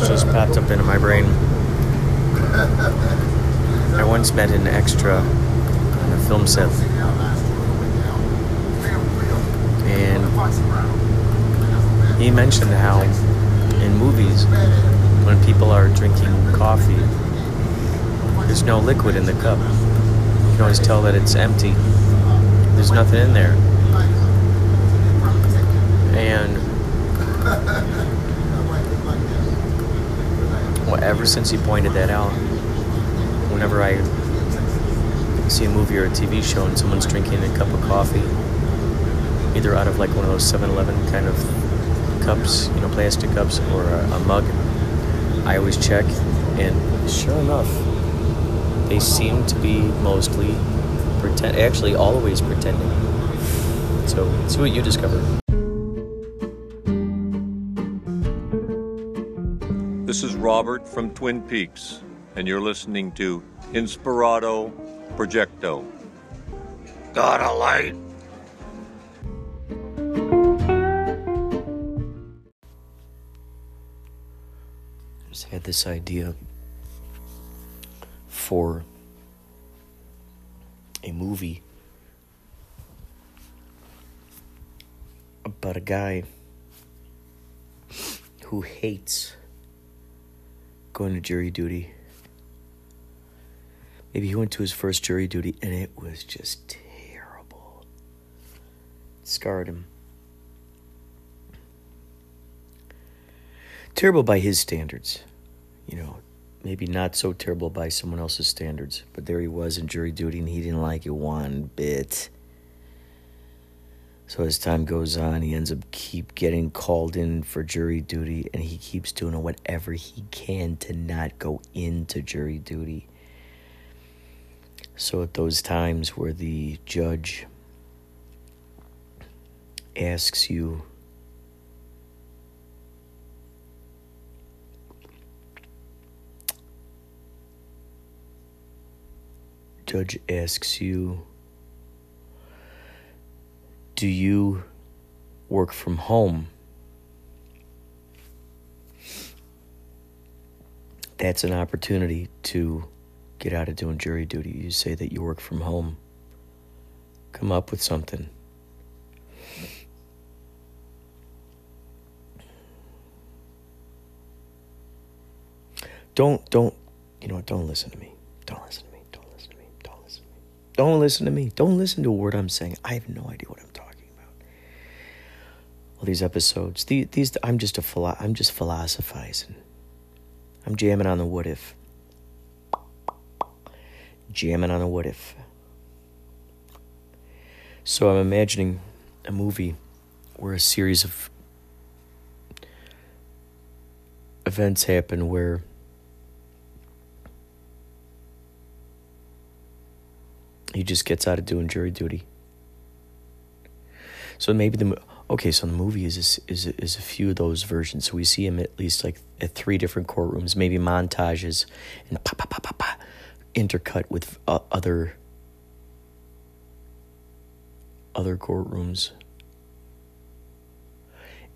words just popped up into my brain. I once met an extra on a film set, and he mentioned how in movies, when people are drinking coffee, there's no liquid in the cup. You can always tell that it's empty. There's nothing in there. And well, ever since he pointed that out, whenever I see a movie or a TV show and someone's drinking a cup of coffee, either out of like one of those 7-Eleven kind of cups, you know, plastic cups, or a mug, I always check, and sure enough, they seem to be mostly always pretending. So, see what you discover. This is Robert from Twin Peaks, and you're listening to Inspirado Projecto. Got a light! I just had this idea for a movie about a guy who hates going to jury duty. Maybe he went to his first jury duty and it was just terrible. It scarred him. Terrible by his standards, you know, maybe not so terrible by someone else's standards, but there he was in jury duty and he didn't like it one bit. So as time goes on, he ends up keep getting called in for jury duty, and he keeps doing whatever he can to not go into jury duty. So at those times where the judge asks you do you work from home? That's an opportunity to get out of doing jury duty. You say that you work from home. Come up with something. Don't listen to me. Don't listen to me. Don't listen to a word I'm saying. I have no idea what I'm talking about. All these episodes, I'm just philosophizing. I'm jamming on the what if. Jamming on the what if. So I'm imagining a movie where a series of events happen where he just gets out of doing jury duty. So maybe the movie is a few of those versions. So we see him at least like at three different courtrooms, maybe montages, and intercut with other courtrooms,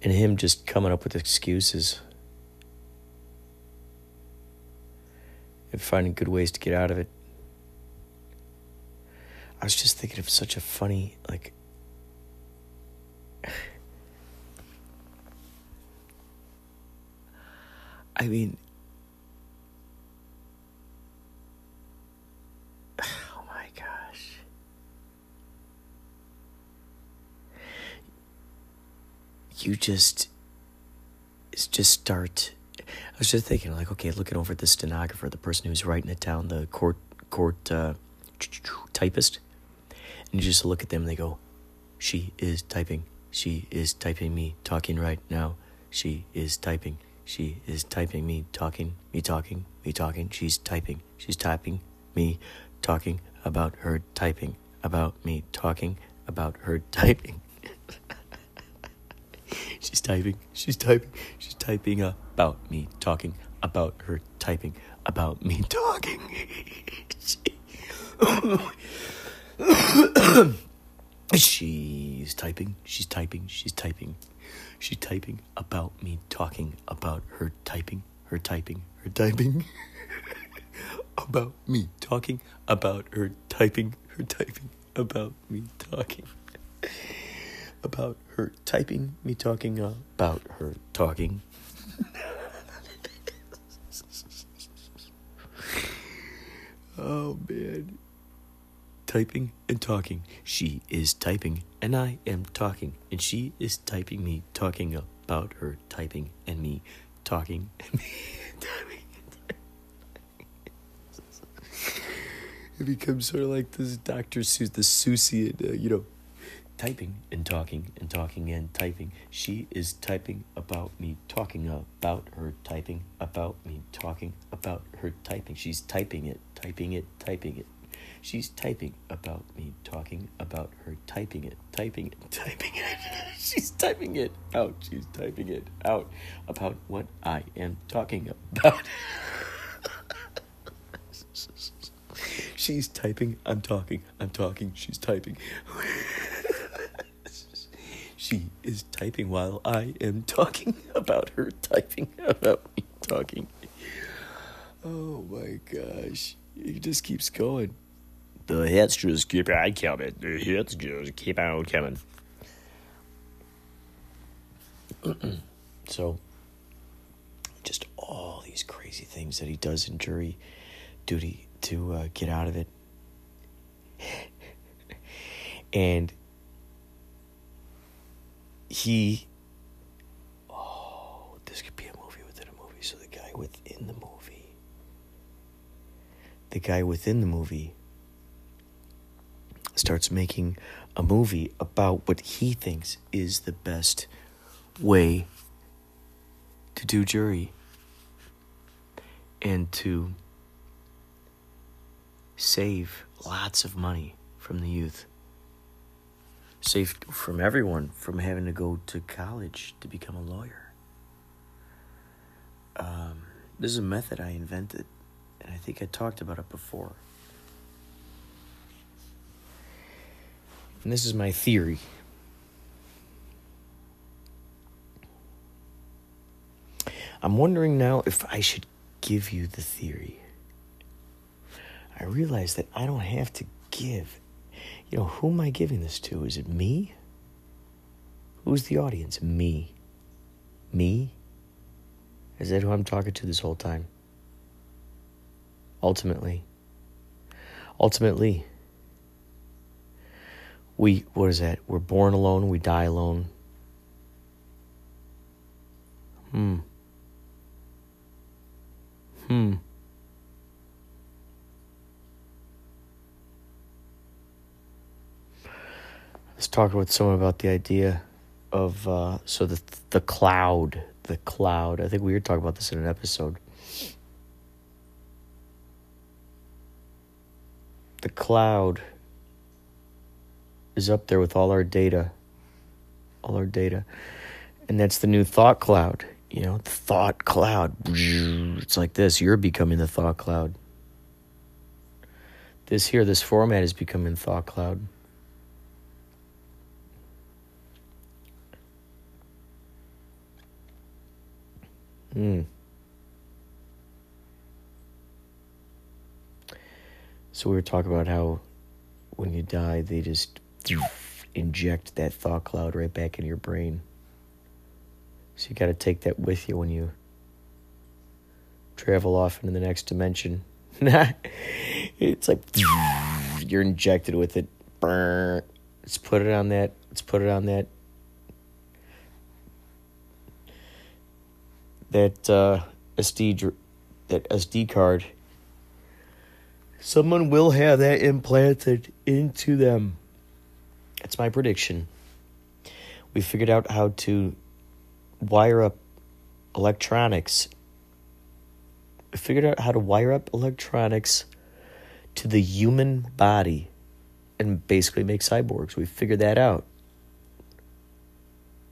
and him just coming up with excuses and finding good ways to get out of it. I was just thinking of such a funny, like, I mean, oh my gosh. I was just thinking, like, okay, looking over at the stenographer, the person who's writing it down, the court typist. And you just look at them and they go, she is typing. She is typing me talking right now. She is typing. She is typing me talking. Me talking. Me talking. She's typing. She's typing. Me talking about her typing. About me talking about her typing. She's typing. She's typing. She's typing about me talking. About her typing. About me talking. She's typing, she's typing, she's typing, she's typing about me talking about her typing, her typing about me talking about her typing about me talking about her typing me talking about her talking. Oh man, typing and talking. She is typing and I am talking, and she is typing me talking about her typing and me talking and me typing. It becomes sort of like this Dr. Seuss, the Seussian, typing and talking and talking and typing. She is typing about me talking about her typing about me talking about her typing. She's typing it, typing it, typing it. She's typing about me talking about her typing it, typing it, typing it. She's typing it out. She's typing it out about what I am talking about. She's typing, I'm talking, she's typing. She is typing while I am talking about her typing about me talking. Oh my gosh. It just keeps going. The hits just keep on coming. The hits just keep on coming. So, just all these crazy things that he does in jury duty to get out of it. And this could be a movie within a movie. So the guy within the movie starts making a movie about what he thinks is the best way to do jury and to save lots of money from the youth. Safe from everyone from having to go to college to become a lawyer. This is a method I invented, and I think I talked about it before. And this is my theory. I'm wondering now if I should give you the theory. I realize that I don't have to give. Who am I giving this to? Is it me? Who's the audience? Me. Me? Is that who I'm talking to this whole time? Ultimately. What is that? We're born alone, we die alone. Let's talk with someone about the idea of the cloud. The cloud. I think we were talking about this in an episode. The cloud is up there with all our data, and that's the new thought cloud. The thought cloud. It's like this. You're becoming the thought cloud. This format is becoming thought cloud. So we were talking about how when you die, they just inject that thought cloud right back into your brain. So you got to take that with you when you travel off into the next dimension. It's like you're injected with it. Let's put it on that. That SD card. Someone will have that implanted into them. That's my prediction. We figured out how to wire up electronics. To the human body and basically make cyborgs. We figured that out.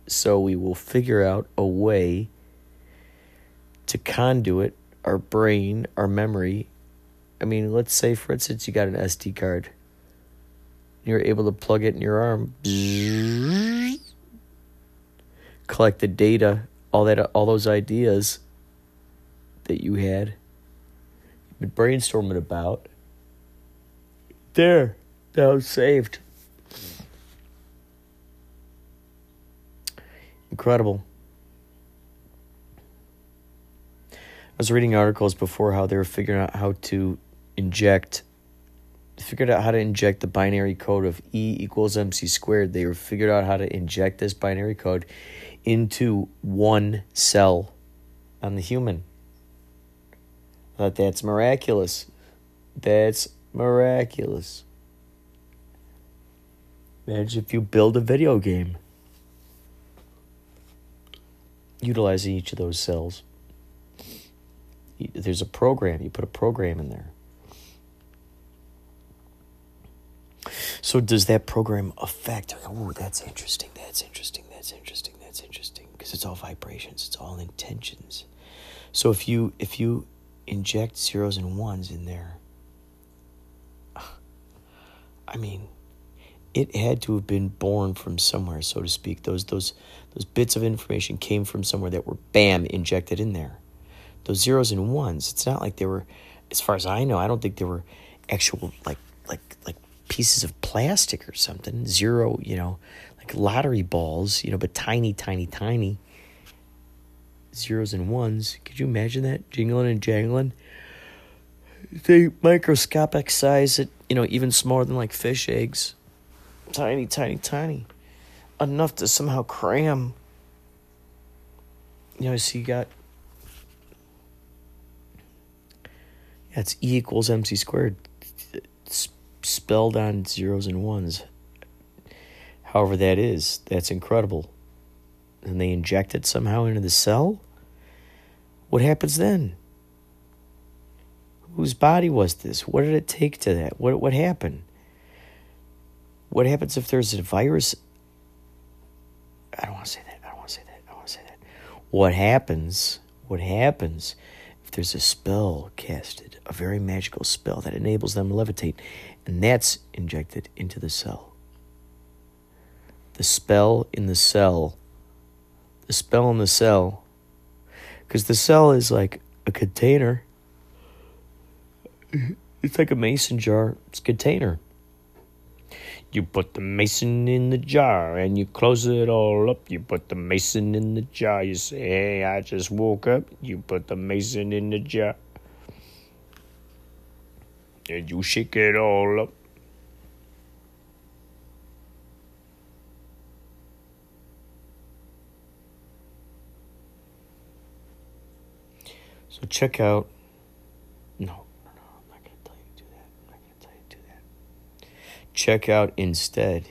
So we will figure out a way to conduit our brain, our memory. Let's say, for instance, you got an SD card. You're able to plug it in your arm. Collect the data, all those ideas, that you had, you've been brainstorming about. There, that was saved. Incredible. I was reading articles before how they were figured out how to inject the binary code of E equals MC squared. They figured out how to inject this binary code into one cell on the human. I thought, that's miraculous. That's miraculous. Imagine if you build a video game utilizing each of those cells. There's a program. You put a program in there. So does that program affect? Oh, that's interesting. That's interesting. That's interesting. That's interesting. Because it's all vibrations. It's all intentions. So if you inject zeros and ones in there, I mean, it had to have been born from somewhere, so to speak. Those bits of information came from somewhere that were, bam, injected in there. Those zeros and ones, it's not like they were, as far as I know, I don't think they were actual, like pieces of plastic or something. Zero, like lottery balls, but tiny, tiny, tiny. Zeros and ones. Could you imagine that? Jingling and jangling. They microscopic size it, even smaller than like fish eggs. Tiny, tiny, tiny. Enough to somehow cram. So you got... That's E equals MC squared. It's spelled on zeros and ones. However that is, that's incredible. And they inject it somehow into the cell? What happens then? Whose body was this? What did it take to that? What happened? What happens if there's a virus? I don't want to say that. What happens if there's a spell casted, a very magical spell that enables them to levitate, and that's injected into the cell? The spell in the cell. The spell in the cell. Because the cell is like a container. It's like a mason jar. It's a container. You put the mason in the jar and you close it all up. You put the mason in the jar. You say, hey, I just woke up. You put the mason in the jar. And you shake it all up. So check out. No. Check out instead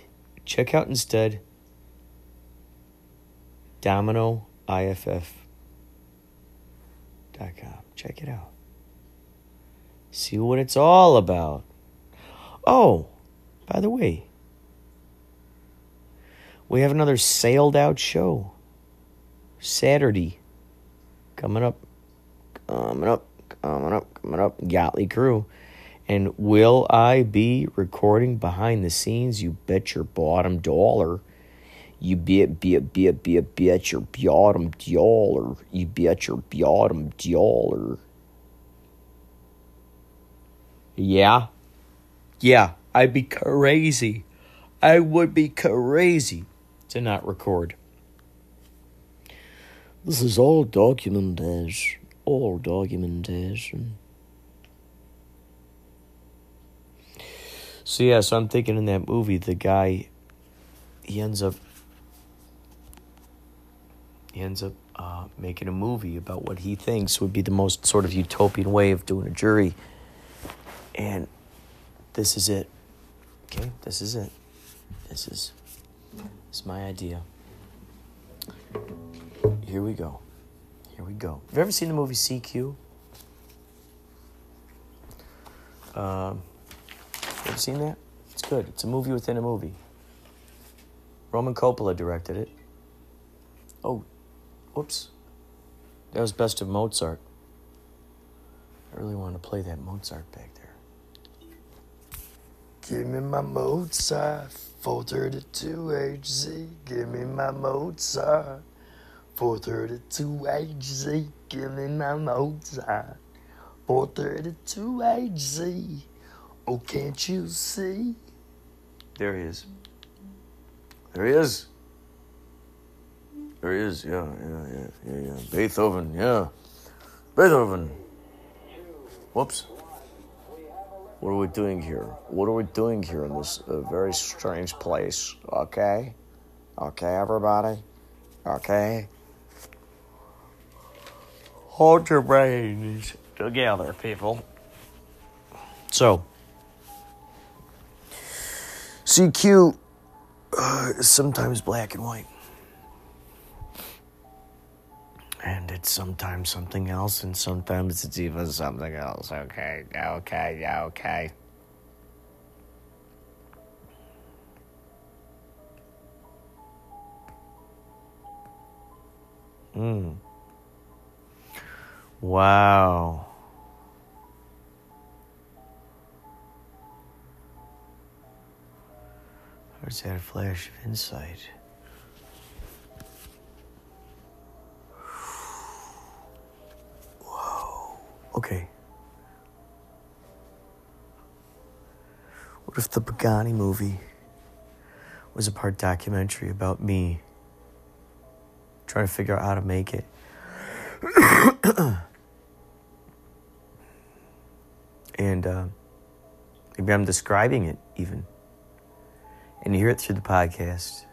DominoIFF.com. Check it out. See what it's all about. Oh, by the way, we have another sailed out show Saturday coming up. Yachtley Crew. And will I be recording behind the scenes? You bet your bottom dollar. You bet your bottom dollar. You bet your bottom dollar. Yeah? Yeah, I'd be crazy. I would be crazy to not record. This is all documentation. All documentation. So I'm thinking in that movie, the guy, he ends up making a movie about what he thinks would be the most sort of utopian way of doing a jury. And this is it. Okay, this is it. This is my idea. Here we go. Have you ever seen the movie CQ? Have you seen that? It's good. It's a movie within a movie. Roman Coppola directed it. Oh, whoops. That was Best of Mozart. I really wanted to play that Mozart back there. Give me my Mozart, 432 HZ. Give me my Mozart, 432 HZ, giving my Mozart. 432 HZ, oh, can't you see? There he is. There he is. There he is, yeah. Beethoven, yeah. Beethoven. Whoops. What are we doing here? What are we doing here in this very strange place? Okay? Okay, everybody? Okay? Hold your brains together, people. So, CQ is sometimes black and white. And it's sometimes something else, and sometimes it's even something else. Okay. Wow. I just had a flash of insight. Okay. What if the Pagani movie was a part documentary about me trying to figure out how to make it? And maybe I'm describing it even. And you hear it through the podcast.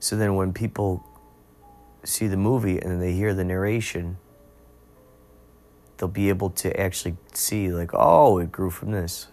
So then when people see the movie and then they hear the narration, they'll be able to actually see, like, oh, it grew from this.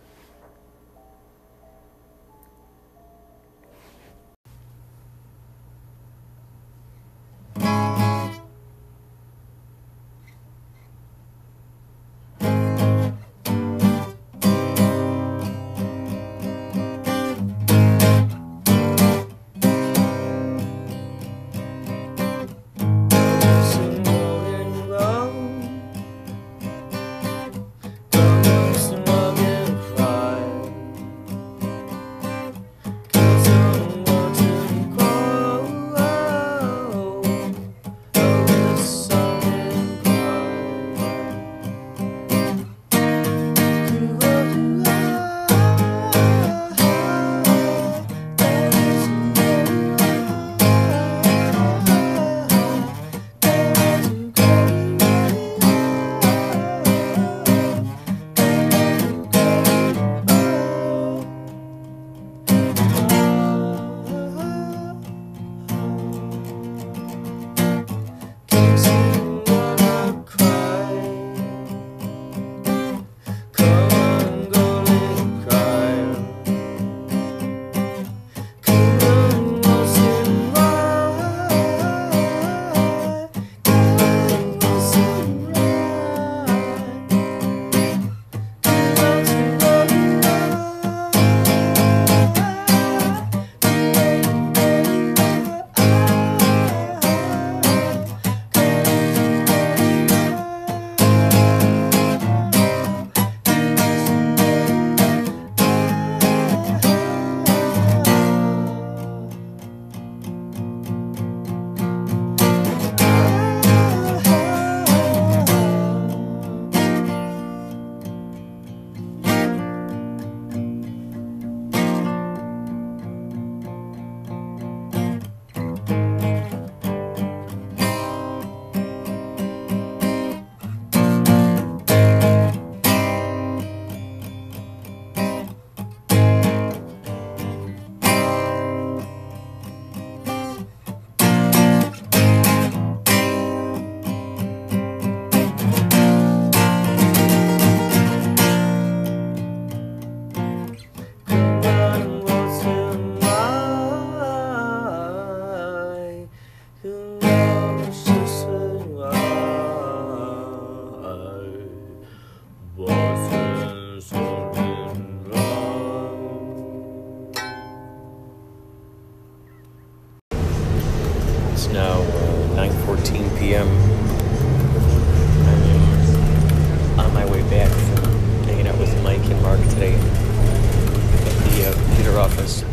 Office.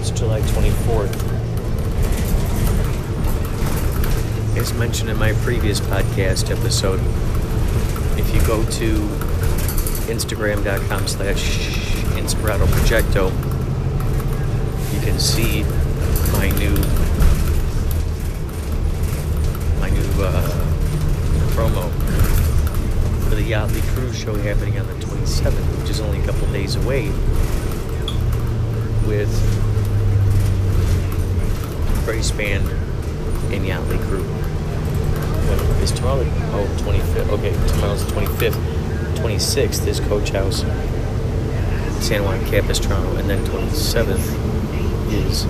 It's July 24th, As mentioned in my previous podcast episode, if you go to Instagram.com/Inspirado Projecto, you can see my new promo for the Yachtley Crew show happening on the 27th, which is only a couple days away, with Grace Band and Yachtley Crew. What is tomorrow? Oh, 25th. Okay, tomorrow's the 25th. 26th is Coach House, San Juan Capistrano, and then 27th is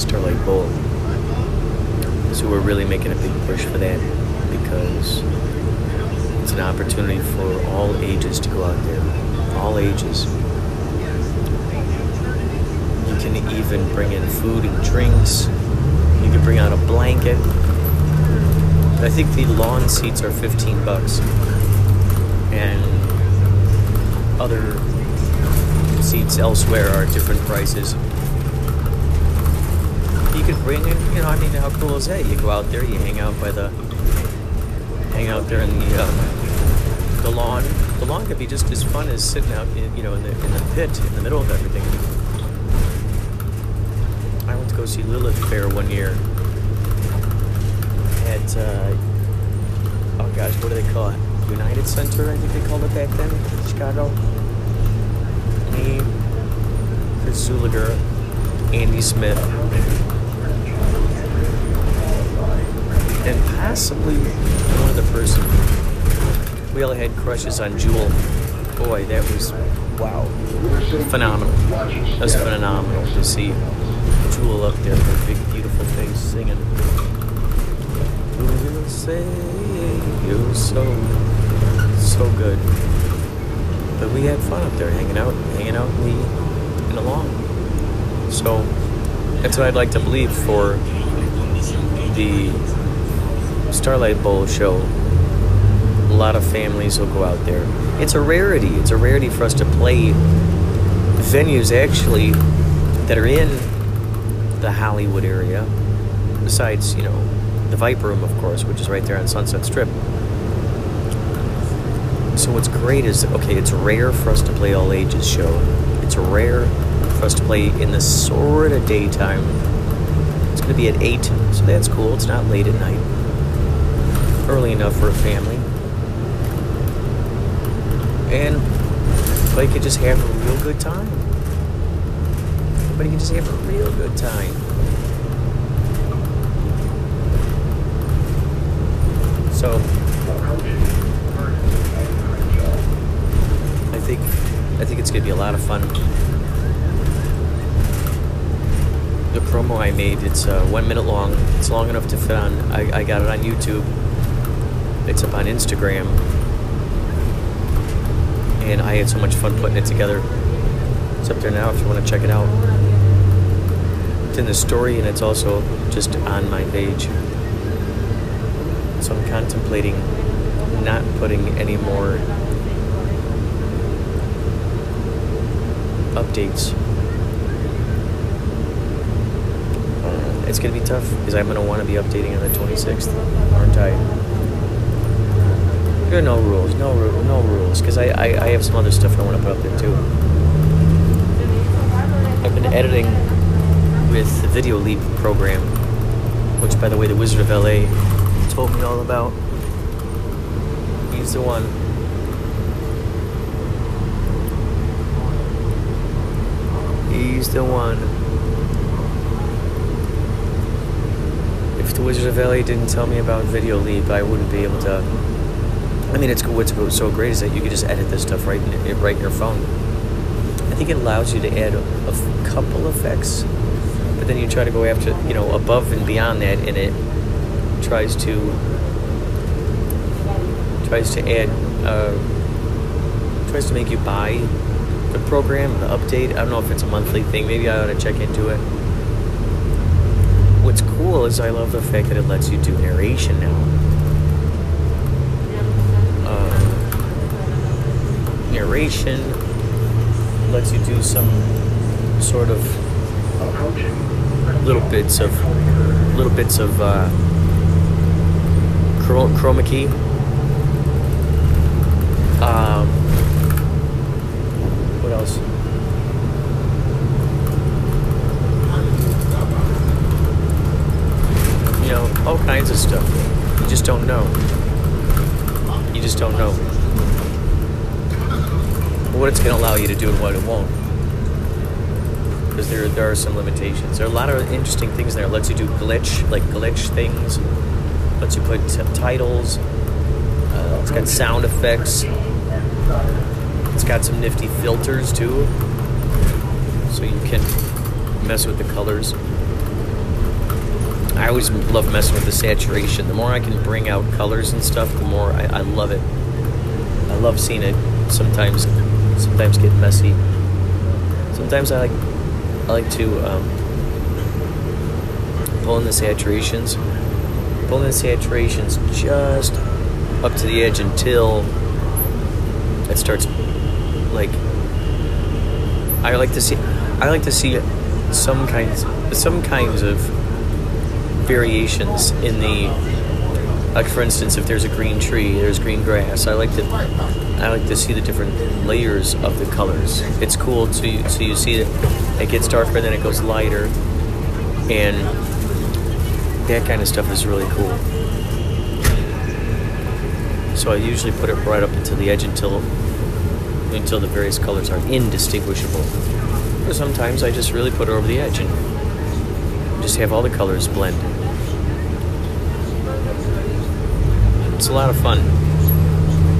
Starlight Bowl. So we're really making a big push for that, because it's an opportunity for all ages to go out there. All ages. You can even bring in food and drinks. You can bring out a blanket. I think the lawn seats are $15, and other seats elsewhere are different prices. You could bring in, you know, I mean, how cool is that? You go out there, you hang out there in the lawn. The lawn could be just as fun as sitting out, in the pit, in the middle of everything. I went to go see Lilith Fair one year at, oh gosh, what do they call it? United Center, I think they called it back then, in Chicago. Me, Chris Zuliger, Andy Smith, and possibly one other person. We all had crushes on Jewel. Boy, that was, wow, phenomenal. That was phenomenal to see Jewel up there with her big, beautiful face singing. Who will say you're so good? But we had fun up there, hanging out in the lawn. So that's what I'd like to believe for the Starlight Bowl show. A lot of families will go out there. It's a rarity. It's a rarity for us to play venues actually that are in the Hollywood area, besides, you know, the Viper Room, of course, which is right there on Sunset Strip. So what's great is, okay, it's rare for us to play all ages show. It's rare for us to play in the sort of daytime. It's going to be at 8, so that's cool. It's not late at night. Early enough for a family, and everybody could just have a real good time. Everybody could just have a real good time. So I think it's gonna be a lot of fun. The promo I made, it's 1 minute long. It's long enough to fit on. I got it on YouTube. It's up on Instagram, and I had so much fun putting it together. It's up there now if you want to check it out. It's in the story, and it's also just on my page. So I'm contemplating not putting any more updates. It's going to be tough, because I'm going to want to be updating on the 26th, aren't I? There are no rules, because I have some other stuff I want to put up there too. I've been editing with the Video Leap program, which, by the way, the Wizard of LA told me all about. He's the one. He's the one. If the Wizard of LA didn't tell me about Video Leap, I wouldn't be able to. I mean, it's what's so great is that you can just edit this stuff right in your phone. I think it allows you to add a couple effects, but then you try to go after, you know, above and beyond that, and it tries to make you buy the program, the update. I don't know if it's a monthly thing. Maybe I ought to check into it. What's cool is I love the fact that it lets you do narration now. Narration lets you do some sort of little bits of little bits of chroma key. What else? You know, all kinds of stuff. You just don't know. You just don't know what it's going to allow you to do and what it won't. Because there are some limitations. There are a lot of interesting things there. It lets you do glitch things. It lets you put subtitles. It's got sound effects. It's got some nifty filters too, so you can mess with the colors. I always love messing with the saturation. The more I can bring out colors and stuff, the more I love it. I love seeing it sometimes get messy. Sometimes I like to pull in the saturations just up to the edge until it starts, like, I like to see some kinds of variations in the, like, for instance, if there's a green tree, there's green grass. I like to see the different layers of the colors. It's cool. So you see it gets darker, then it goes lighter, and that kind of stuff is really cool. So I usually put it right up to the edge until the various colors are indistinguishable. Or sometimes I just really put it over the edge and just have all the colors blend. It's a lot of fun.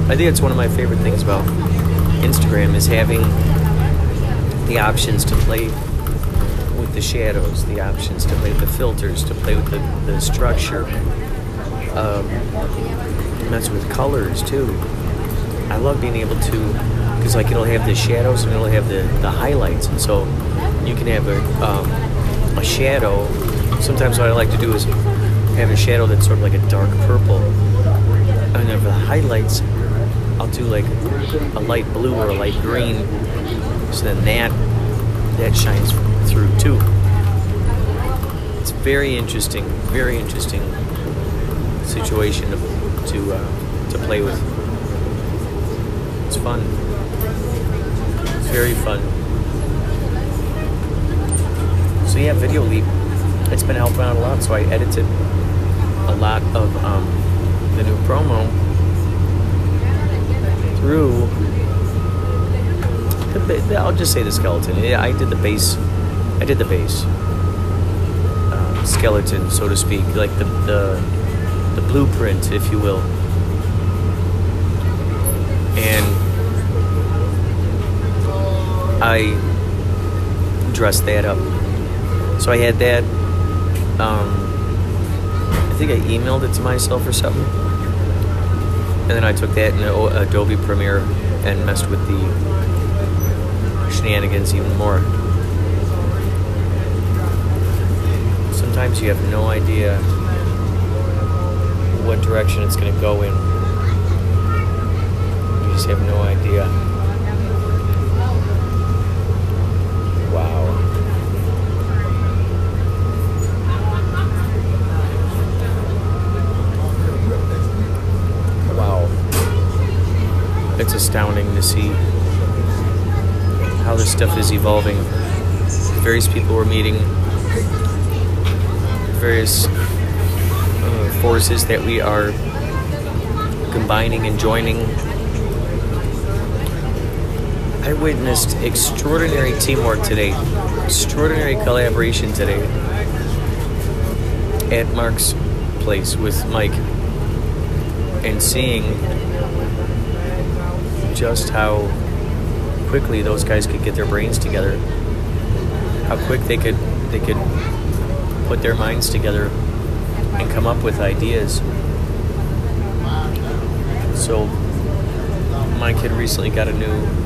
I think it's one of my favorite things about Instagram is having the options to play with the shadows, the options to play with the filters, to play with the structure. Mess with colors too. I love being able to, because, like, it'll have the shadows and it'll have the highlights, and so you can have a shadow. Sometimes what I like to do is have a shadow that's sort of like a dark purple, and then for the highlights I'll do like a light blue or a light green, so then that shines through too. It's very interesting situation to play with. It's fun. It's very fun. So yeah, Video Leap, it's been helping out a lot. So I edited a lot of the new promo through I'll just say the skeleton. I did the base skeleton, so to speak, like the blueprint, if you will. And I dressed that up. So I had that, I think I emailed it to myself or something. And then I took that in Adobe Premiere and messed with the shenanigans even more. Sometimes you have no idea what direction it's going to go in. You just have no idea. Wow. It's astounding to see how this stuff is evolving. Various people we're meeting, various forces that we are combining and joining. I witnessed extraordinary teamwork today, extraordinary collaboration today at Mark's place with Mike, and seeing just how quickly those guys could get their brains together, how quick they could put their minds together and come up with ideas. So my kid recently got a new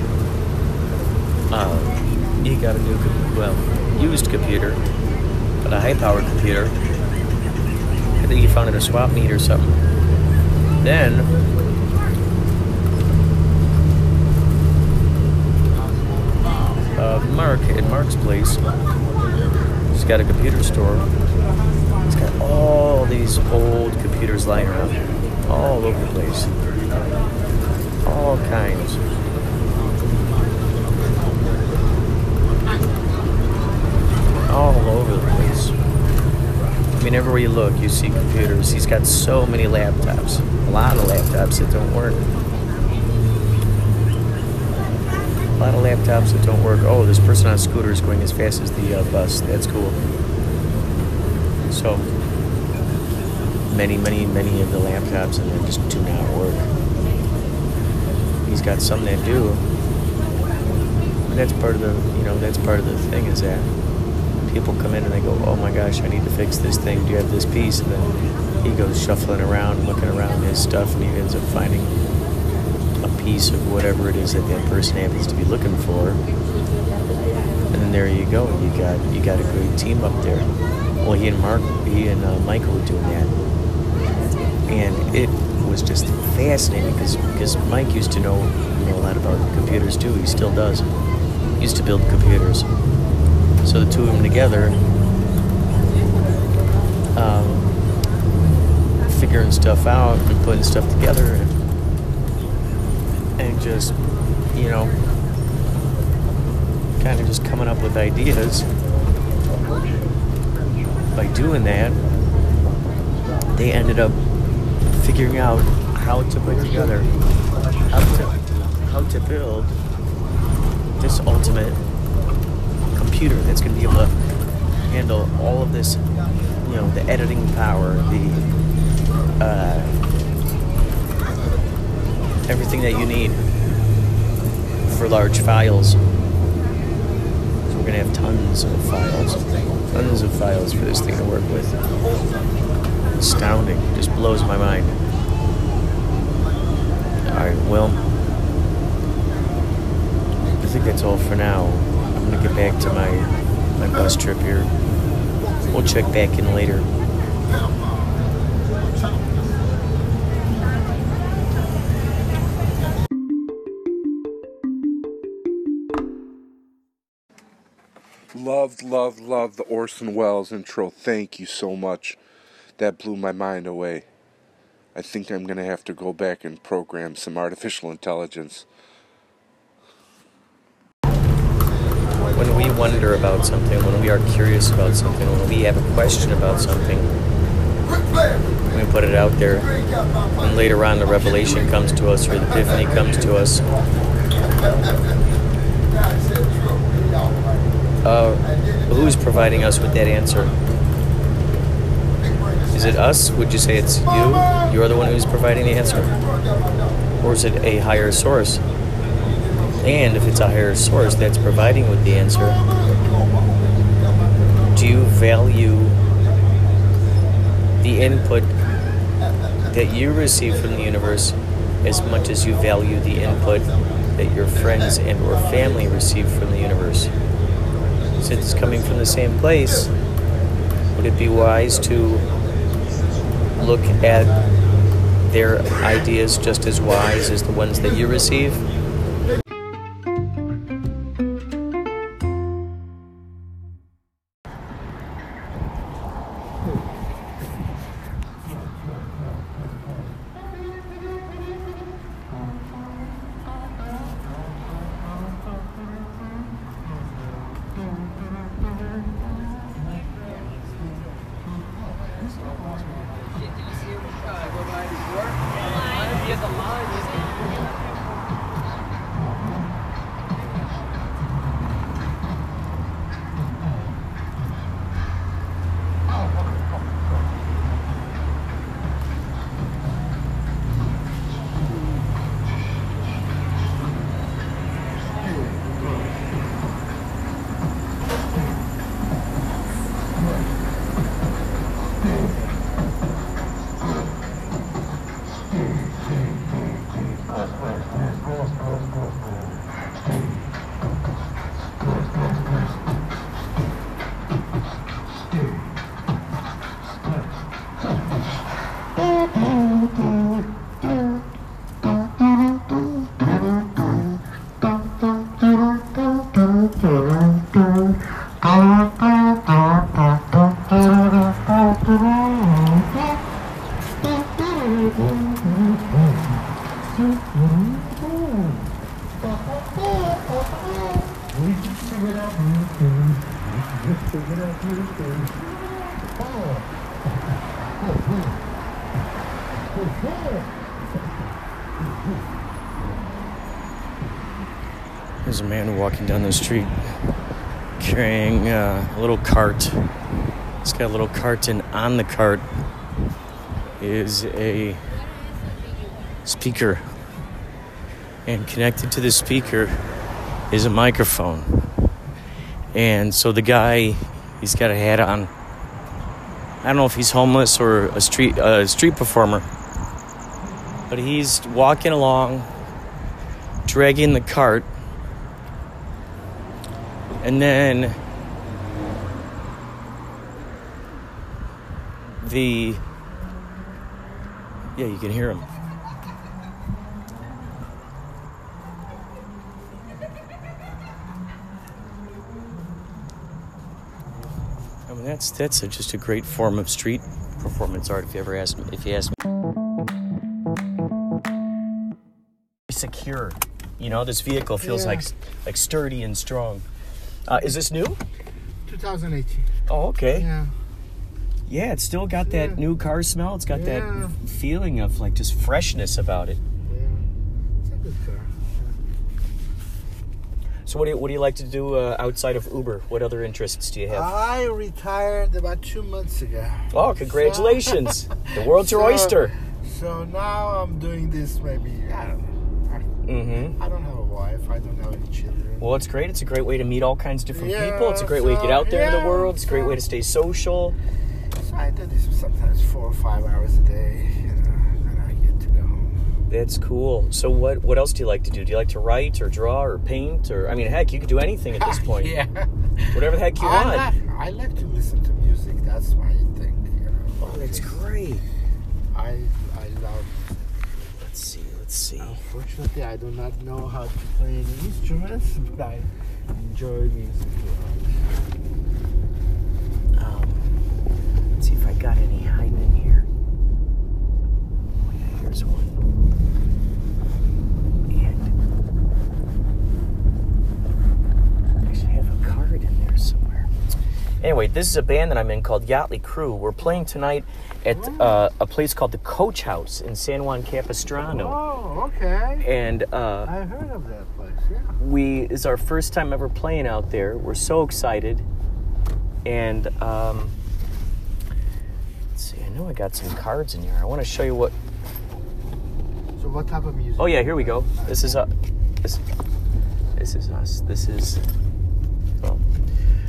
used computer, but a high powered computer. I think he found it at a swap meet or something. Then Mark at Mark's place, he's got a computer store. had all these old computers lying around all over the place. All kinds. All over the place. I mean, everywhere you look, you see computers. He's got so many laptops. A lot of laptops that don't work. A lot of laptops that don't work. Oh, this person on a scooter is going as fast as the bus. That's cool. So, many of the laptops in there just do not work. He's got some that do. That's part of the, you know, that's part of the thing is that people come in and they go, oh my gosh, I need to fix this thing. Do you have this piece? And then he goes shuffling around, looking around his stuff, and he ends up finding piece of whatever it is that that person happens to be looking for, and then there you go. You got a great team up there. Well, he and Michael were doing that, and it was just fascinating because Mike used to know a lot about computers too. He still does. He used to build computers. So the two of them together, figuring stuff out and putting stuff together. And just, you know, kind of just coming up with ideas. By doing that, they ended up figuring out how to put together, how to build this ultimate computer that's going to be able to handle all of this, you know, the editing power, the everything that you need for large files. So we're gonna have tons of files for this thing to work with. Astounding, just blows my mind. All right, well, I think that's all for now. I'm gonna get back to my bus trip here. We'll check back in later. Love the Orson Welles intro. Thank you so much. That blew my mind away. I think I'm going to have to go back and program some artificial intelligence. When we wonder about something, when we are curious about something, when we have a question about something, we put it out there, and later on the revelation comes to us, or the epiphany comes to us. Who's providing us with that answer? Is it us? Would you say it's you? You're the one who's providing the answer? Or is it a higher source? And if it's a higher source that's providing with the answer, do you value the input that you receive from the universe as much as you value the input that your friends and or family receive from the universe? Since it's coming from the same place, would it be wise to look at their ideas just as wise as the ones that you receive? There's a man walking down the street carrying a little cart. It's got a little cart, and on the cart is a speaker. And connected to the speaker is a microphone. And so the guy, he's got a hat on. I don't know if he's homeless or a street performer, but he's walking along, dragging the cart. And then you can hear him. I mean, that's just a great form of street performance art. If you ask me, secure. You know, this vehicle feels like sturdy and strong. Is this new? 2018. Oh, okay. Yeah. Yeah, it's still got that new car smell. It's got that feeling of like just freshness about it. Yeah. It's a good car. Yeah. So what do you like to do outside of Uber? What other interests do you have? I retired about 2 months ago. Oh, congratulations. The world's your oyster. So now I'm doing this maybe, I don't know. Mm-hmm. I don't have a wife. I don't have any children. Well, it's great. It's a great way to meet all kinds of different people. It's a great way to get out there in the world. It's a great way to stay social. So I do this sometimes 4 or 5 hours a day, and I get to go home. That's cool. So what else do you like to do? Do you like to write or draw or paint? Or, I mean, heck, you could do anything at this point. Yeah. Whatever the heck you want. I like to listen to music. That's my thing. Oh, that's great. I love it. Let's see. Unfortunately, I do not know how to play any instruments, but I enjoy music a lot. Let's see if I got any hiding in here. Oh yeah, here's one. And I actually have a card in there somewhere. Anyway, this is a band that I'm in called Yachtley Crew. We're playing tonight at a place called the Coach House in San Juan Capistrano. Oh, okay. And I heard of that place. Yeah. It's our first time ever playing out there. We're so excited. And let's see. I know I got some cards in here. I want to show you what. So what type of music? Oh yeah, here we go. This is us. This is. Well,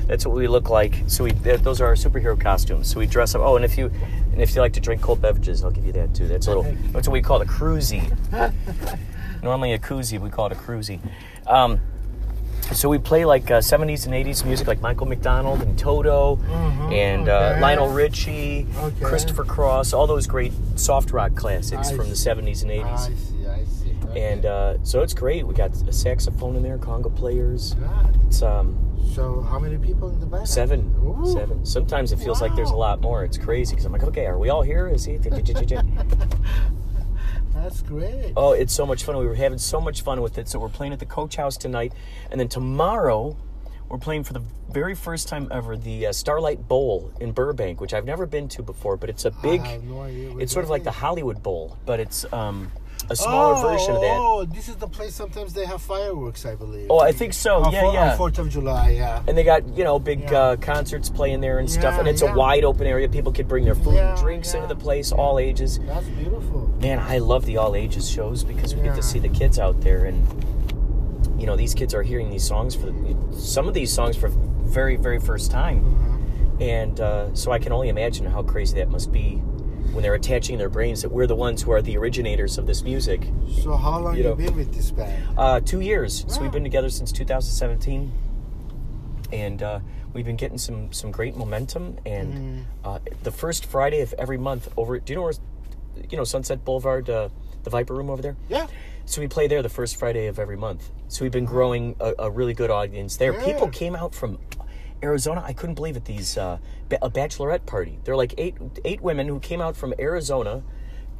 that's what we look like. So those are our superhero costumes. So we dress up. Oh, and if you like to drink cold beverages, I'll give you that too. That's what we call a koozie. Normally a koozie, we call it a koozie. So we play like 70s and 80s music, like Michael McDonald and Toto, and Lionel Richie, Christopher Cross, all those great soft rock classics from the 70s and 80s. I see. Okay. And so it's great. We got a saxophone in there, conga players. God. It's So how many people in the band? Seven. Sometimes it feels like there's a lot more. It's crazy because I'm like, okay, are we all here? Is he? That's great. Oh, it's so much fun. We were having so much fun with it. So we're playing at the Coach House tonight, and then tomorrow we're playing for the very first time ever the Starlight Bowl in Burbank, which I've never been to before. But it's a big. I have no idea what it's sort of like the Hollywood Bowl, but it's. A smaller version of that. Oh, this is the place sometimes they have fireworks, I believe. Oh, I think so. Yeah. On 4th of July, yeah. And they got, big concerts playing there and stuff. And it's a wide open area. People can bring their food and drinks into the place, all ages. That's beautiful. Man, I love the all ages shows because we get to see the kids out there. And, these kids are hearing these songs for very, very first time. Mm-hmm. And so I can only imagine how crazy that must be. When they're attaching their brains that we're the ones who are the originators of this music. So how long have you been with this band? 2 years. Wow. So we've been together since 2017. And we've been getting some great momentum. And the first Friday of every month over... Do you know where... Sunset Boulevard, the Viper Room over there? Yeah. So we play there the first Friday of every month. So we've been growing a really good audience there. Yeah. People came out from... Arizona, I couldn't believe it. These a bachelorette party. There are like eight women who came out from Arizona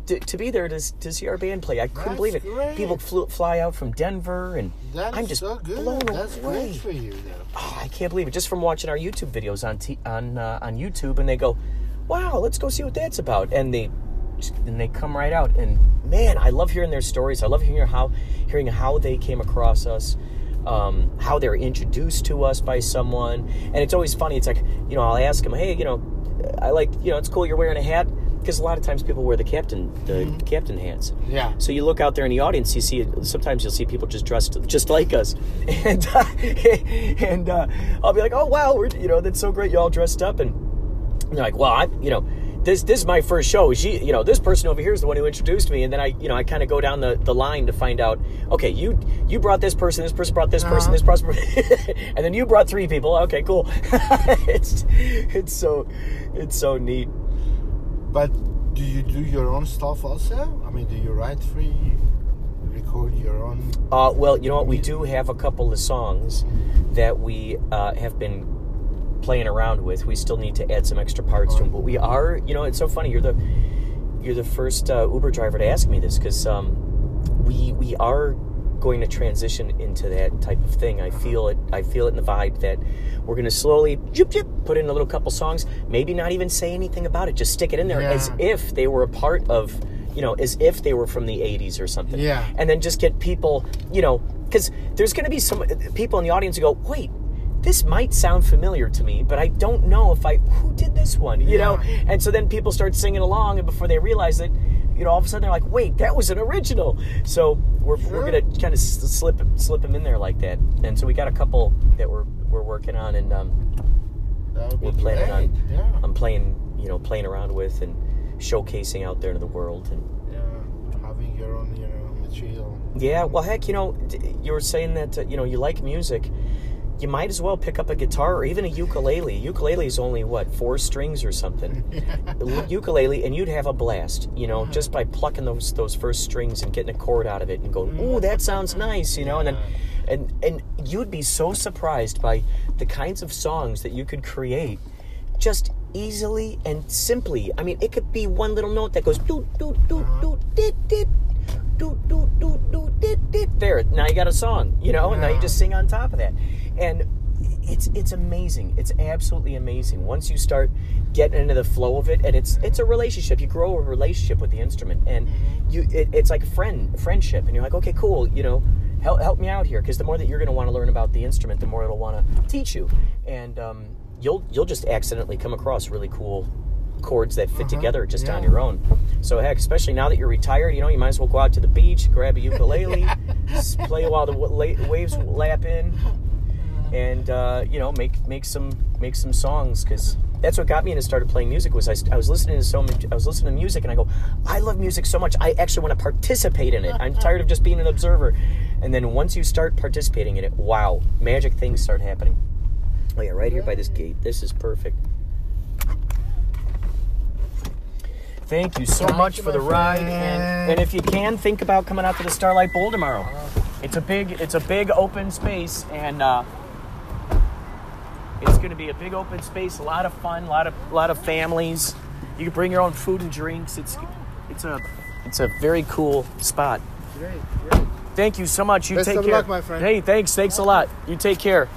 to be there to see our band play. I couldn't believe it. Great. People fly out from Denver, and I'm just so good. Blown That's away. Great for you, though. Oh, I can't believe it. Just from watching our YouTube videos on YouTube, and they go, "Wow, let's go see what that's about," and they come right out. And man, I love hearing their stories. I love hearing how they came across us. How they're introduced to us by someone. And it's always funny. It's like, you know, I'll ask them, hey, you know, I like, you know, it's cool you're wearing a hat. Because a lot of times people wear the captain hats. Yeah. So you look out there in the audience, you see, sometimes you'll see people just dressed just like us. And I'll be like, oh, wow, you know, that's so great. You all dressed up. And they're like, well, you know, this is my first show. She, you know, this person over here is the one who introduced me. And then I kind of go down the line to find out, okay, you brought this person brought this person, this person, and then you brought three people. Okay, cool. It's so neat. But do you do your own stuff also? I mean, do you write free, record your own? Well, you know what? We do have a couple of songs that we have been playing around with. We still need to add some extra parts to them, but we are, you know, it's so funny, you're the first Uber driver to ask me this, because we are going to transition into that type of thing. I feel it in the vibe that we're going to slowly put in a little couple songs, maybe not even say anything about it, just stick it in there as if they were a part of, you know, as if they were from the 80s or something, and then just get people, you know, because there's going to be some people in the audience who go, wait, this might sound familiar to me, but I don't know who did this one, you know? And so then people start singing along, and before they realize it, you know, all of a sudden they're like, wait, that was an original. So we're going to kind of slip them in there like that. And so we got a couple that we're working on, and we're planning on playing around with and showcasing out there into the world. And having your own material. Yeah, well, heck, you know, you were saying that, you know, you like music. You might as well pick up a guitar or even a ukulele. Ukulele is only, what, 4 strings or something? Ukulele, and you'd have a blast, you know, just by plucking those first strings and getting a chord out of it and going, ooh, that sounds nice, you know? And then, and you'd be so surprised by the kinds of songs that you could create just easily and simply. I mean, it could be one little note that goes, doo, doo, doo, doo, dit, dit. Do, do, do, do, did, did. There, now you got a song, you know, and now you just sing on top of that. And it's amazing. It's absolutely amazing. Once you start getting into the flow of it, and it's a relationship. You grow a relationship with the instrument, and it's like friendship. And you're like, okay, cool, you know, help me out here, because the more that you're going to want to learn about the instrument, the more it'll want to teach you. And you'll just accidentally come across really cool chords that fit together just on your own. So heck, especially now that you're retired, you know, you might as well go out to the beach, grab a ukulele, play while the waves lap in, and you know, make some songs. Because that's what got me into started playing music was I was listening to music, and I go, I love music so much, I actually want to participate in it. I'm tired of just being an observer. And then once you start participating in it, wow, magic things start happening. Oh yeah, right here by this gate. This is perfect. Thank you so much for the ride, and if you can, think about coming out to the Starlight Bowl tomorrow. It's a big open space, and it's going to be a big open space. A lot of fun, a lot of families. You can bring your own food and drinks. It's a very cool spot. Great. Thank you so much. Best take care. Luck, my friend. Hey, thanks a lot. You take care.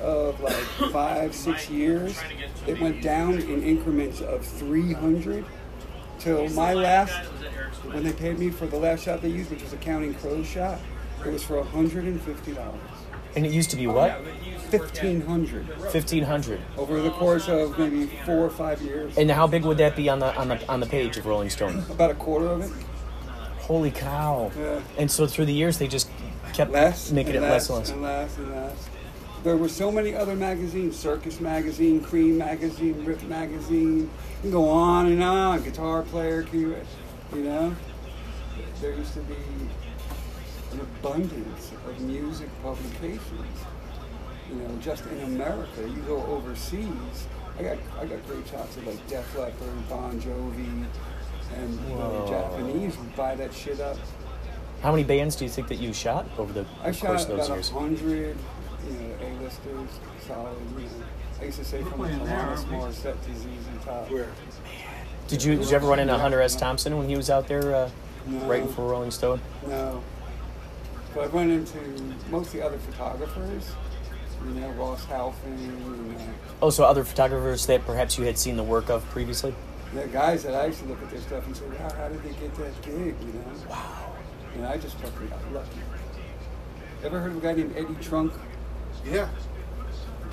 Of like 5-6 years, it went down in increments of 300 till my last, when they paid me for the last shot they used, which was a Counting Crows shot, it was for $150. And it used to be what? $1,500. Over the course of maybe 4 or 5 years. And how big would that be on the page of Rolling Stone? About a quarter of it. Holy cow! Yeah. And so through the years they just kept making it less and less. There were so many other magazines, Circus Magazine, Cream Magazine, Rip Magazine. You can go on and on. Guitar Player, you know. There used to be an abundance of music publications. you know, just in America. You go overseas, I got great shots of like Def Leppard, Bon Jovi, and you know, the Japanese would buy that shit up. How many bands do you think that you shot over the course of those years? I shot about 100, you know, A-listers, solid, you know. I used to say from a lot of smaller set disease and top. Where? Did you ever run into Hunter S. Thompson when he was out there writing for Rolling Stone? No. But I've run into mostly other photographers, you know, Ross Halfin. You know. Oh, so other photographers that perhaps you had seen the work of previously? Yeah, guys that I used to look at their stuff and say, wow, how did they get that gig, you know? Wow. And I just fucking got lucky. Ever heard of a guy named Eddie Trunk? Yeah.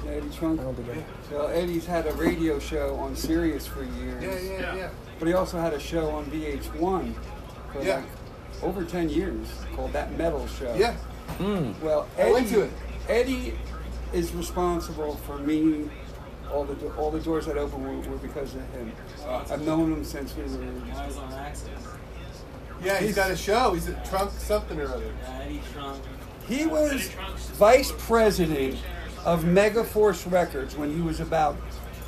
Eddie Trunk? I don't think I have. Well, Eddie's had a radio show on Sirius for years. Yeah. But he also had a show on VH1 for like over 10 years called That Metal Show. Yeah. Mm. Well, Eddie, I went to it. Eddie is responsible for me. All the doors that opened were because of him. I've known him since we were... I was on Access. Yeah, he's got a show. He's at Trump something or other. Yeah, Eddie Trump. He was vice president of Megaforce Records when he was about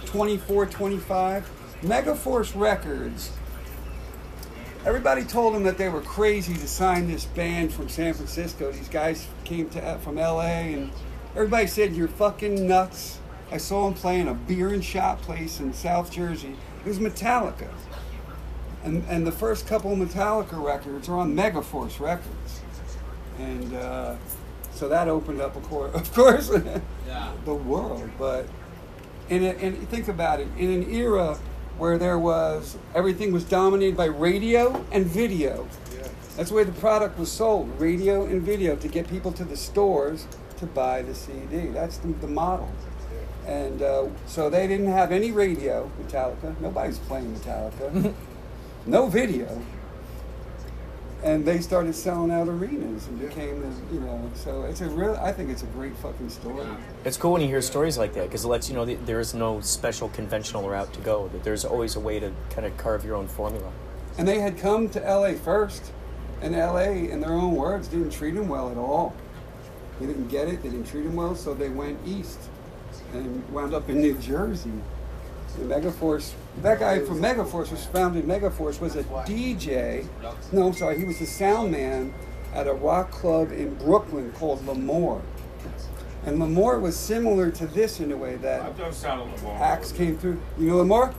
24, 25. Megaforce Records, everybody told him that they were crazy to sign this band from San Francisco. These guys came from LA and everybody said, you're fucking nuts. I saw him playing a beer and shot place in South Jersey. It was Metallica. And the first couple Metallica records are on Megaforce Records. And so that opened up, of course, the world. But and think about it, in an era where everything was dominated by radio and video. Yeah. That's the way the product was sold, radio and video, to get people to the stores to buy the CD. That's the model. Yeah. And so they didn't have any radio, Metallica. Nobody's playing Metallica. No video, and they started selling out arenas and became this, you know. So it's I think it's a great fucking story. It's cool when you hear stories like that because it lets you know that there is no special conventional route to go. That there's always a way to kind of carve your own formula. And they had come to L.A. first, and L.A. in their own words didn't treat them well at all. They didn't get it. They didn't treat them well, so they went east and wound up in New Jersey. And Megaforce. That guy from Megaforce, who founded Megaforce, was a DJ. No, I'm sorry, he was the sound man at a rock club in Brooklyn called Lamour. And Lamour was similar to this in a way that acts came through. You know Lamour?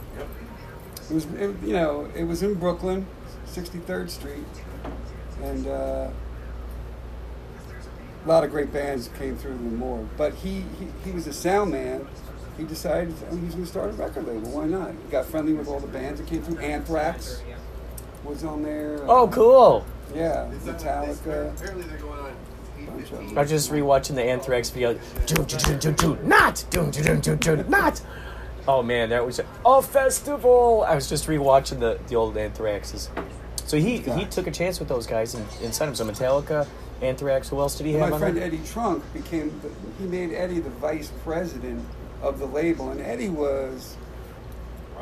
Yep. It was in Brooklyn, 63rd Street, and a lot of great bands came through Lamour. But he was a sound man. He decided he was going to start a record label. Why not? He got friendly with all the bands that came through. Anthrax was on there. Oh, cool. Yeah, Metallica. Apparently they're going on 8:15. I was just rewatching the Anthrax video. Do not. Oh man, that was a festival. I was just rewatching the old Anthraxes. So he took a chance with those guys and signed him. So Metallica, Anthrax. Who else did he have? My friend Eddie Trunk he made Eddie the vice president of the label, and Eddie was,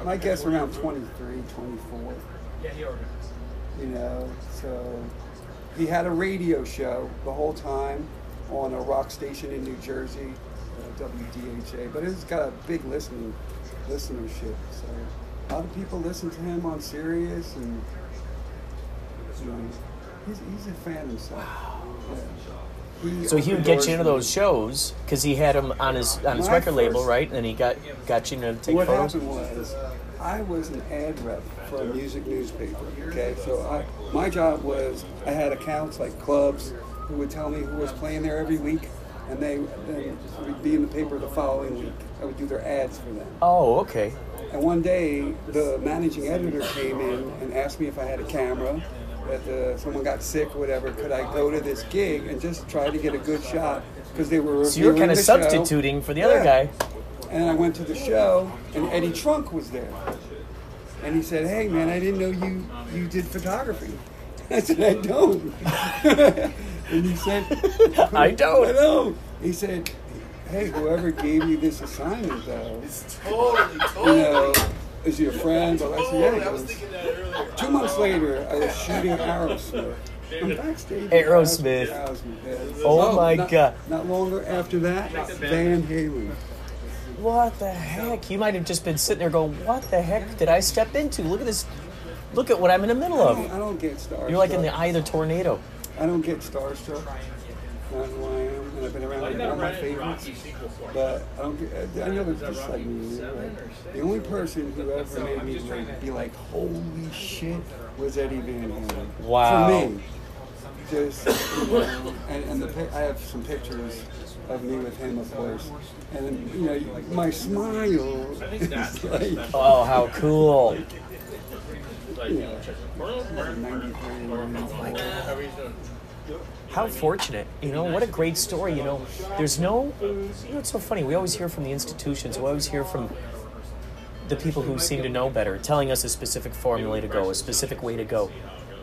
I guess, around 23, 24. Yeah, he organized. You know, so he had a radio show the whole time on a rock station in New Jersey, WDHA, but it's got a big listenership. So a lot of people listen to him on Sirius, and you know, he's a fan himself. Wow. Yeah. So he would get you into those shows because he had him on his record label, right? And then he got you to take photos. What happened was, I was an ad rep for a music newspaper. Okay, so my job was I had accounts like clubs who would tell me who was playing there every week, and they would be in the paper the following week. I would do their ads for them. Oh, okay. And one day the managing editor came in and asked me if I had a camera. That someone got sick, whatever. Could I go to this gig and just try to get a good shot? Because they were reviewing the show. So you were kind of substituting for the other guy. And I went to the show, and Eddie Trunk was there. And he said, "Hey, man, I didn't know you did photography." I said, "I don't." And he said, "I don't." He said, "Hey, whoever gave you this assignment, though, it's totally, you know, is he a friend?" But I said, yeah, he was. 2 months later, I was shooting Aerosmith. Backstage Aerosmith. Oh my God. Not longer after that, Van Halen. What the heck? You might have just been sitting there going, what the heck did I step into? Look at this. Look at what I'm in the middle of. I don't get starstruck. You're like in the eye of the tornado. I don't get starstruck. Not who I am. And I've been around one of my favorites. But I don't get, I know they're just like me. Right? The only person who ever made me like, be like, holy shit, was Eddie Van Halen. Wow. For me. Just, you know, and the, I have some pictures of me with him, of course, and you know, my smile is like, oh, how cool. Yeah. Oh my God. How fortunate, you know, what a great story, you know. There's no, you know, it's so funny, we always hear from the institutions, we always hear from the people who seem to know better, telling us a specific formula to go, a specific way to go.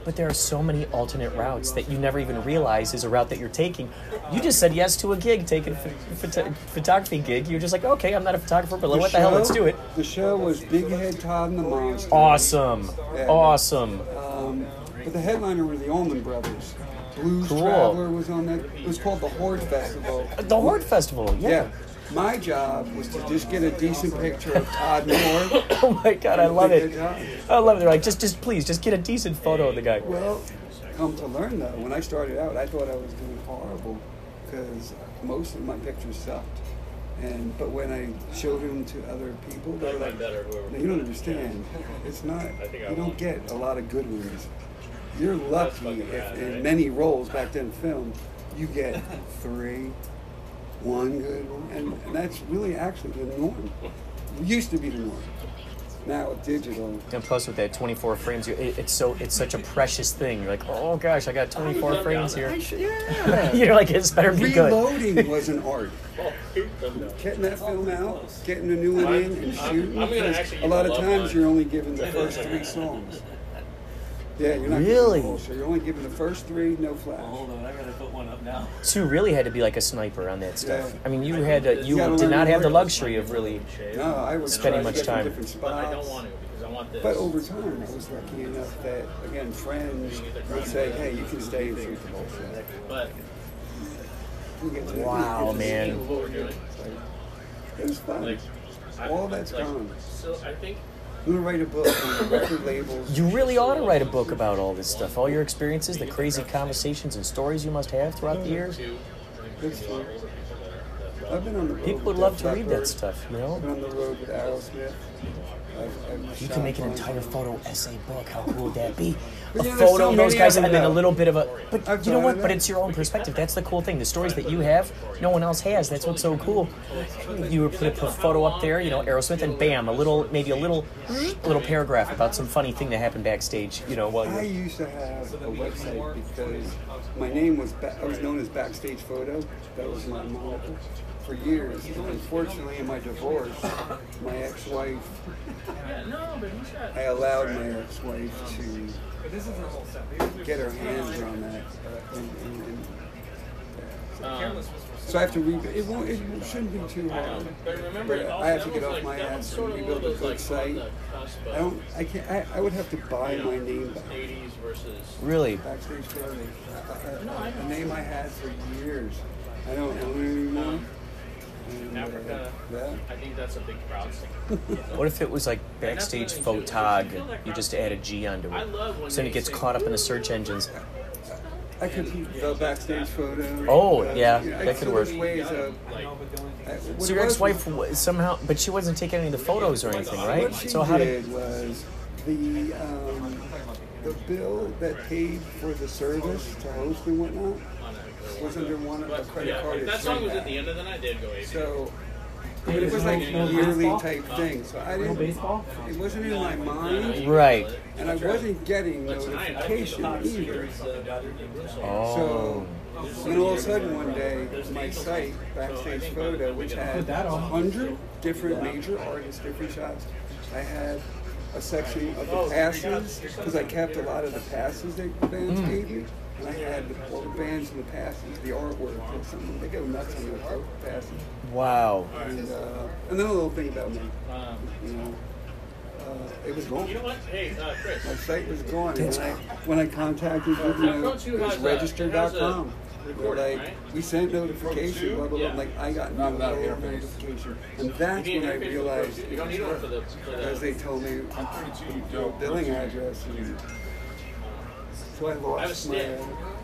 But there are so many alternate routes that you never even realize is a route that you're taking. You just said yes to a gig, taking a photography gig. You're just like, okay, I'm not a photographer, but what the hell, let's do it. The show was Big Head Todd and the Monster. Awesome. And, awesome. But the headliner were the Allman Brothers. Blues cool. Traveler was on that. It was called the Horde Festival. The Horde Festival, yeah. My job was to just get a decent picture of Todd Moore. Oh my God, I love it. I love it. They're like, just please, just get a decent photo of the guy. Well, come to learn though, when I started out, I thought I was doing horrible because most of my pictures sucked. But when I showed them to other people, they were like, you don't understand. It's not, you don't get a lot of good ones. You're lucky if in many roles back then in film, you get one good one, and that's really actually the norm. It used to be the norm. Now it's digital. And plus with that 24 frames, it's such a precious thing. You're like, oh gosh, I got 24 frames here. Yeah. You're like, it's better be good. Reloading was an art. Getting that film out, getting a new one in, and shooting. A lot of times you're only given the first three songs. Yeah, you're not really giving the you're only giving the first three, no flash. Well, hold on, I gotta put one up now. So you really had to be like a sniper on that stuff. Yeah. I mean, you did not have the luxury of really spending much time. But I don't want to because I want this. But over time, I was lucky enough that again, friends would say, "Hey, you can stay and shoot the whole show." But wow, man, it was fun. All that's gone. So I think. I'm going to write a book on record labels. You really ought to write a book about all this stuff, all your experiences, the crazy conversations and stories you must have throughout the years. I've been on the road. People would love to read that stuff, you know? I've been on the road with Aerosmith. You can make an entire photo essay book. How cool would that be? A photo of those guys and then a little bit of a... But you know what? But it's your own perspective. That's the cool thing. The stories that you have, no one else has. That's what's so cool. You would put a photo up there, you know, Aerosmith, and bam, a little paragraph about some funny thing that happened backstage, you know. I used to have a website because my name was... I was known as Backstage Photo. That was my moniker for years. And unfortunately, in my divorce, my ex-wife... I allowed my ex-wife to get her hands on that. So I have to rebuild. It shouldn't be too hard. But I have to get off my ass and rebuild a good site. I would have to buy my name back. Really? Backstage Photo. A name I had for years. I don't own it anymore. In Africa, I think that's a big crowd thing. What if it was like Backstage Photog? You just add a G onto it. So it gets caught up in the search engines. I could the Backstage Photo. Oh, yeah, that could work. So your ex-wife somehow, but she wasn't taking any of the photos or anything, right? So how did was the bill that paid for the service to host and whatnot? Was under one of the credit cards. That song was at the end of the night, they'd go AV. So, but it was like a yearly type thing. So I didn't. It wasn't in my mind. Right. And I wasn't getting notification either. Oh. So, and all of a sudden one day, my site, Backstage Photo, which had 100 different major artists, different shots, I had a section of the passes, because I kept a lot of the passes that the bands gave me. And I had the bands in the passes, the artwork or something. They go nuts on the artwork passes. Wow. And then a little thing about me. You know, It was gone. You know what? Hey, Chris. My site was gone. When I contacted you, it was register.com. We sent notification, blah, blah, blah. I'm like, I got no notification. And that's when I realized it was her, because they told me the billing address. And so I lost my...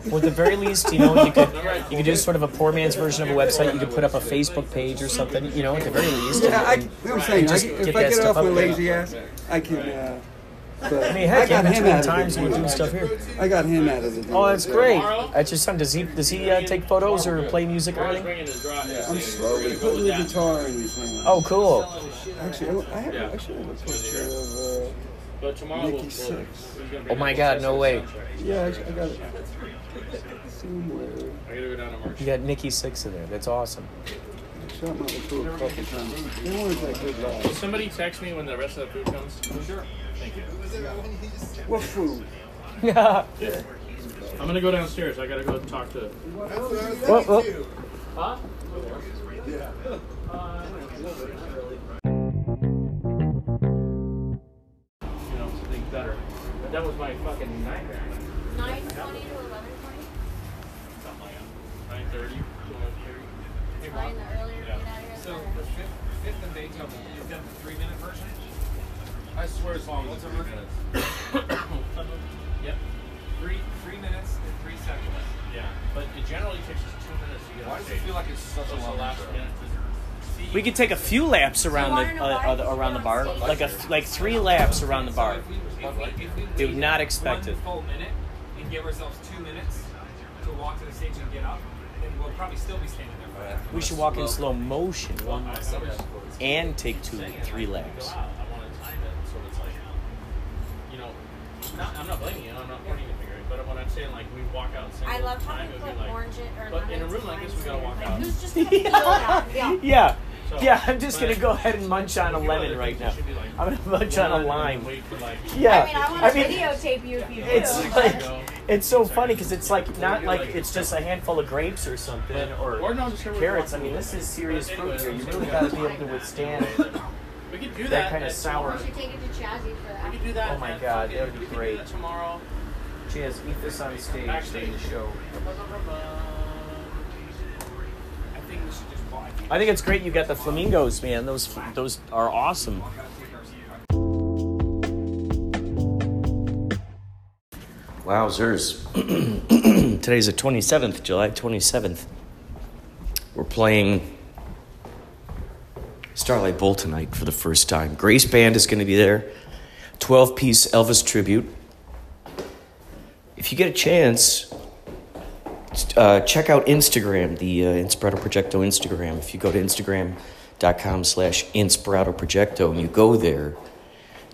Well, at the very least, you know, you could do sort of a poor man's version of a website. You could put up a Facebook page or something, you know, at the very least. Yeah, I'm saying, if I get off my lazy ass, I can... I mean, heck, I got him out times we do stuff here. I got him out of the deal. Oh, that's great. That's your son. Does he take photos or play music or anything? Yeah, I'm slowly putting the guitar in his hand. Oh, cool. Actually, I have a picture of... But tomorrow Nikki Six. Oh my God! No way. Yeah, I got it. Somewhere. You got Nikki Six in there. That's awesome. I shot my food a couple times. They weren't that good guys. Will somebody text me when the rest of the food comes? Sure. Thank you. What food? Yeah. I'm gonna go downstairs. I gotta go talk to. What? Huh? Yeah. Better. But that was my fucking nightmare. 9:20 to 11:20? Something like that. 9:30 to 11:30. Find the earlier get out of here. So the fifth and eighth, you've done the 3-minute version? I swear it's long. What's over 3 minutes? Yep. Three minutes and 3 seconds. Yeah. But it generally takes us 2 minutes to get out of here. Why does it feel like it's such a long last minute? We could take a few laps around the bar, like 3 laps around the bar. They would not expect it. Full minute and give ourselves 2 minutes to walk to the stage and get up, and we'll probably still be standing there. We should walk in slow motion and take 2-3 laps. I'm not blaming you. I'm not pointing the finger, but what I'm saying, like, we walk out. I love how people put orange or but in a room like this, we gotta walk out. Who's just gonna feel that? Yeah. Yeah, I'm just going to go ahead and munch on a lemon right now. I'm going to munch on a lime. Yeah. I mean, I want to videotape you if you do. It's so funny because it's like not like it's just a handful of grapes or something or carrots. I mean, this is serious fruit here. You really got to be able to withstand that kind of sour. We should take it to Chazzy for that. We could do that. Oh, my God. That would be great. Chaz, eat this on stage during the show. I think it's great you got the flamingos, man. Those are awesome. Wowzers. Today's the 27th, July 27th. We're playing Starlight Bowl tonight for the first time. Grace Band is going to be there. 12-piece Elvis tribute. If you get a chance... check out Instagram, the Inspirado Projecto Instagram. If you go to Instagram.com/Inspirado Projecto and you go there,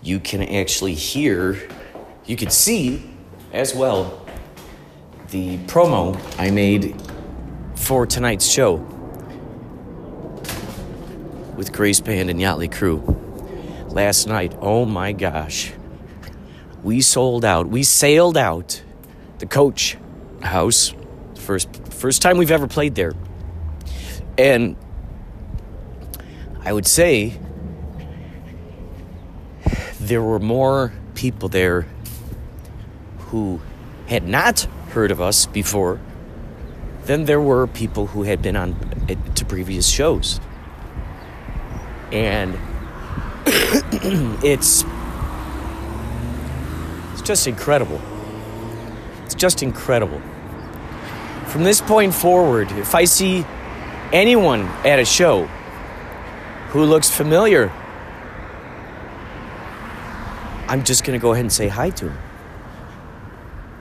you can actually you could see as well the promo I made for tonight's show with Grace Band and Yachtley Crew last night. Oh my gosh. We sold out. We sailed out the Coach House. First time we've ever played there. And I would say there were more people there who had not heard of us before than there were people who had been on to previous shows. And it's just incredible. It's just incredible. From this point forward, if I see anyone at a show who looks familiar, I'm just going to go ahead and say hi to them.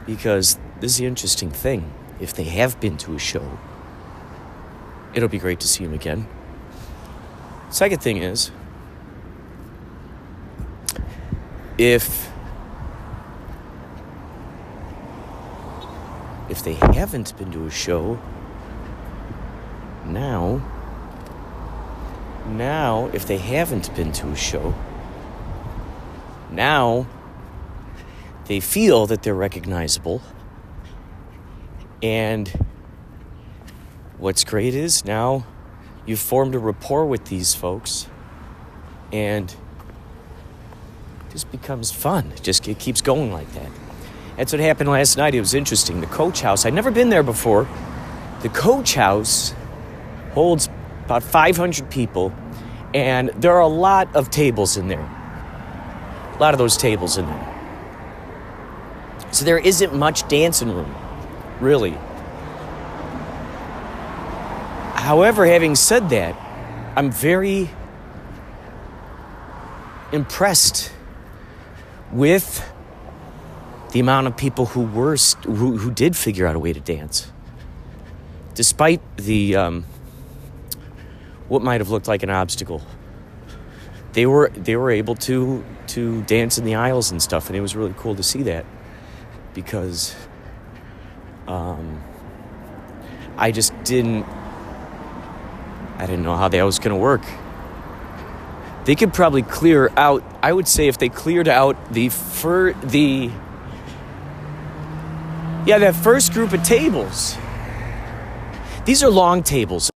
Because this is the interesting thing. If they have been to a show, it'll be great to see them again. Second thing is, if they haven't been to a show, now they feel that they're recognizable. And what's great is now you've formed a rapport with these folks, and just becomes fun. It keeps going like that. That's what happened last night. It was interesting. The Coach House, I'd never been there before. The Coach House holds about 500 people, and there are a lot of tables in there. A lot of those tables in there. So there isn't much dancing room, really. However, having said that, I'm very impressed with the amount of people who did figure out a way to dance, despite the what might have looked like an obstacle. They were able to dance in the aisles and stuff, and it was really cool to see that. Because I just didn't know how that was going to work. They could probably clear out, I would say if they cleared out that first group of tables. These are long tables.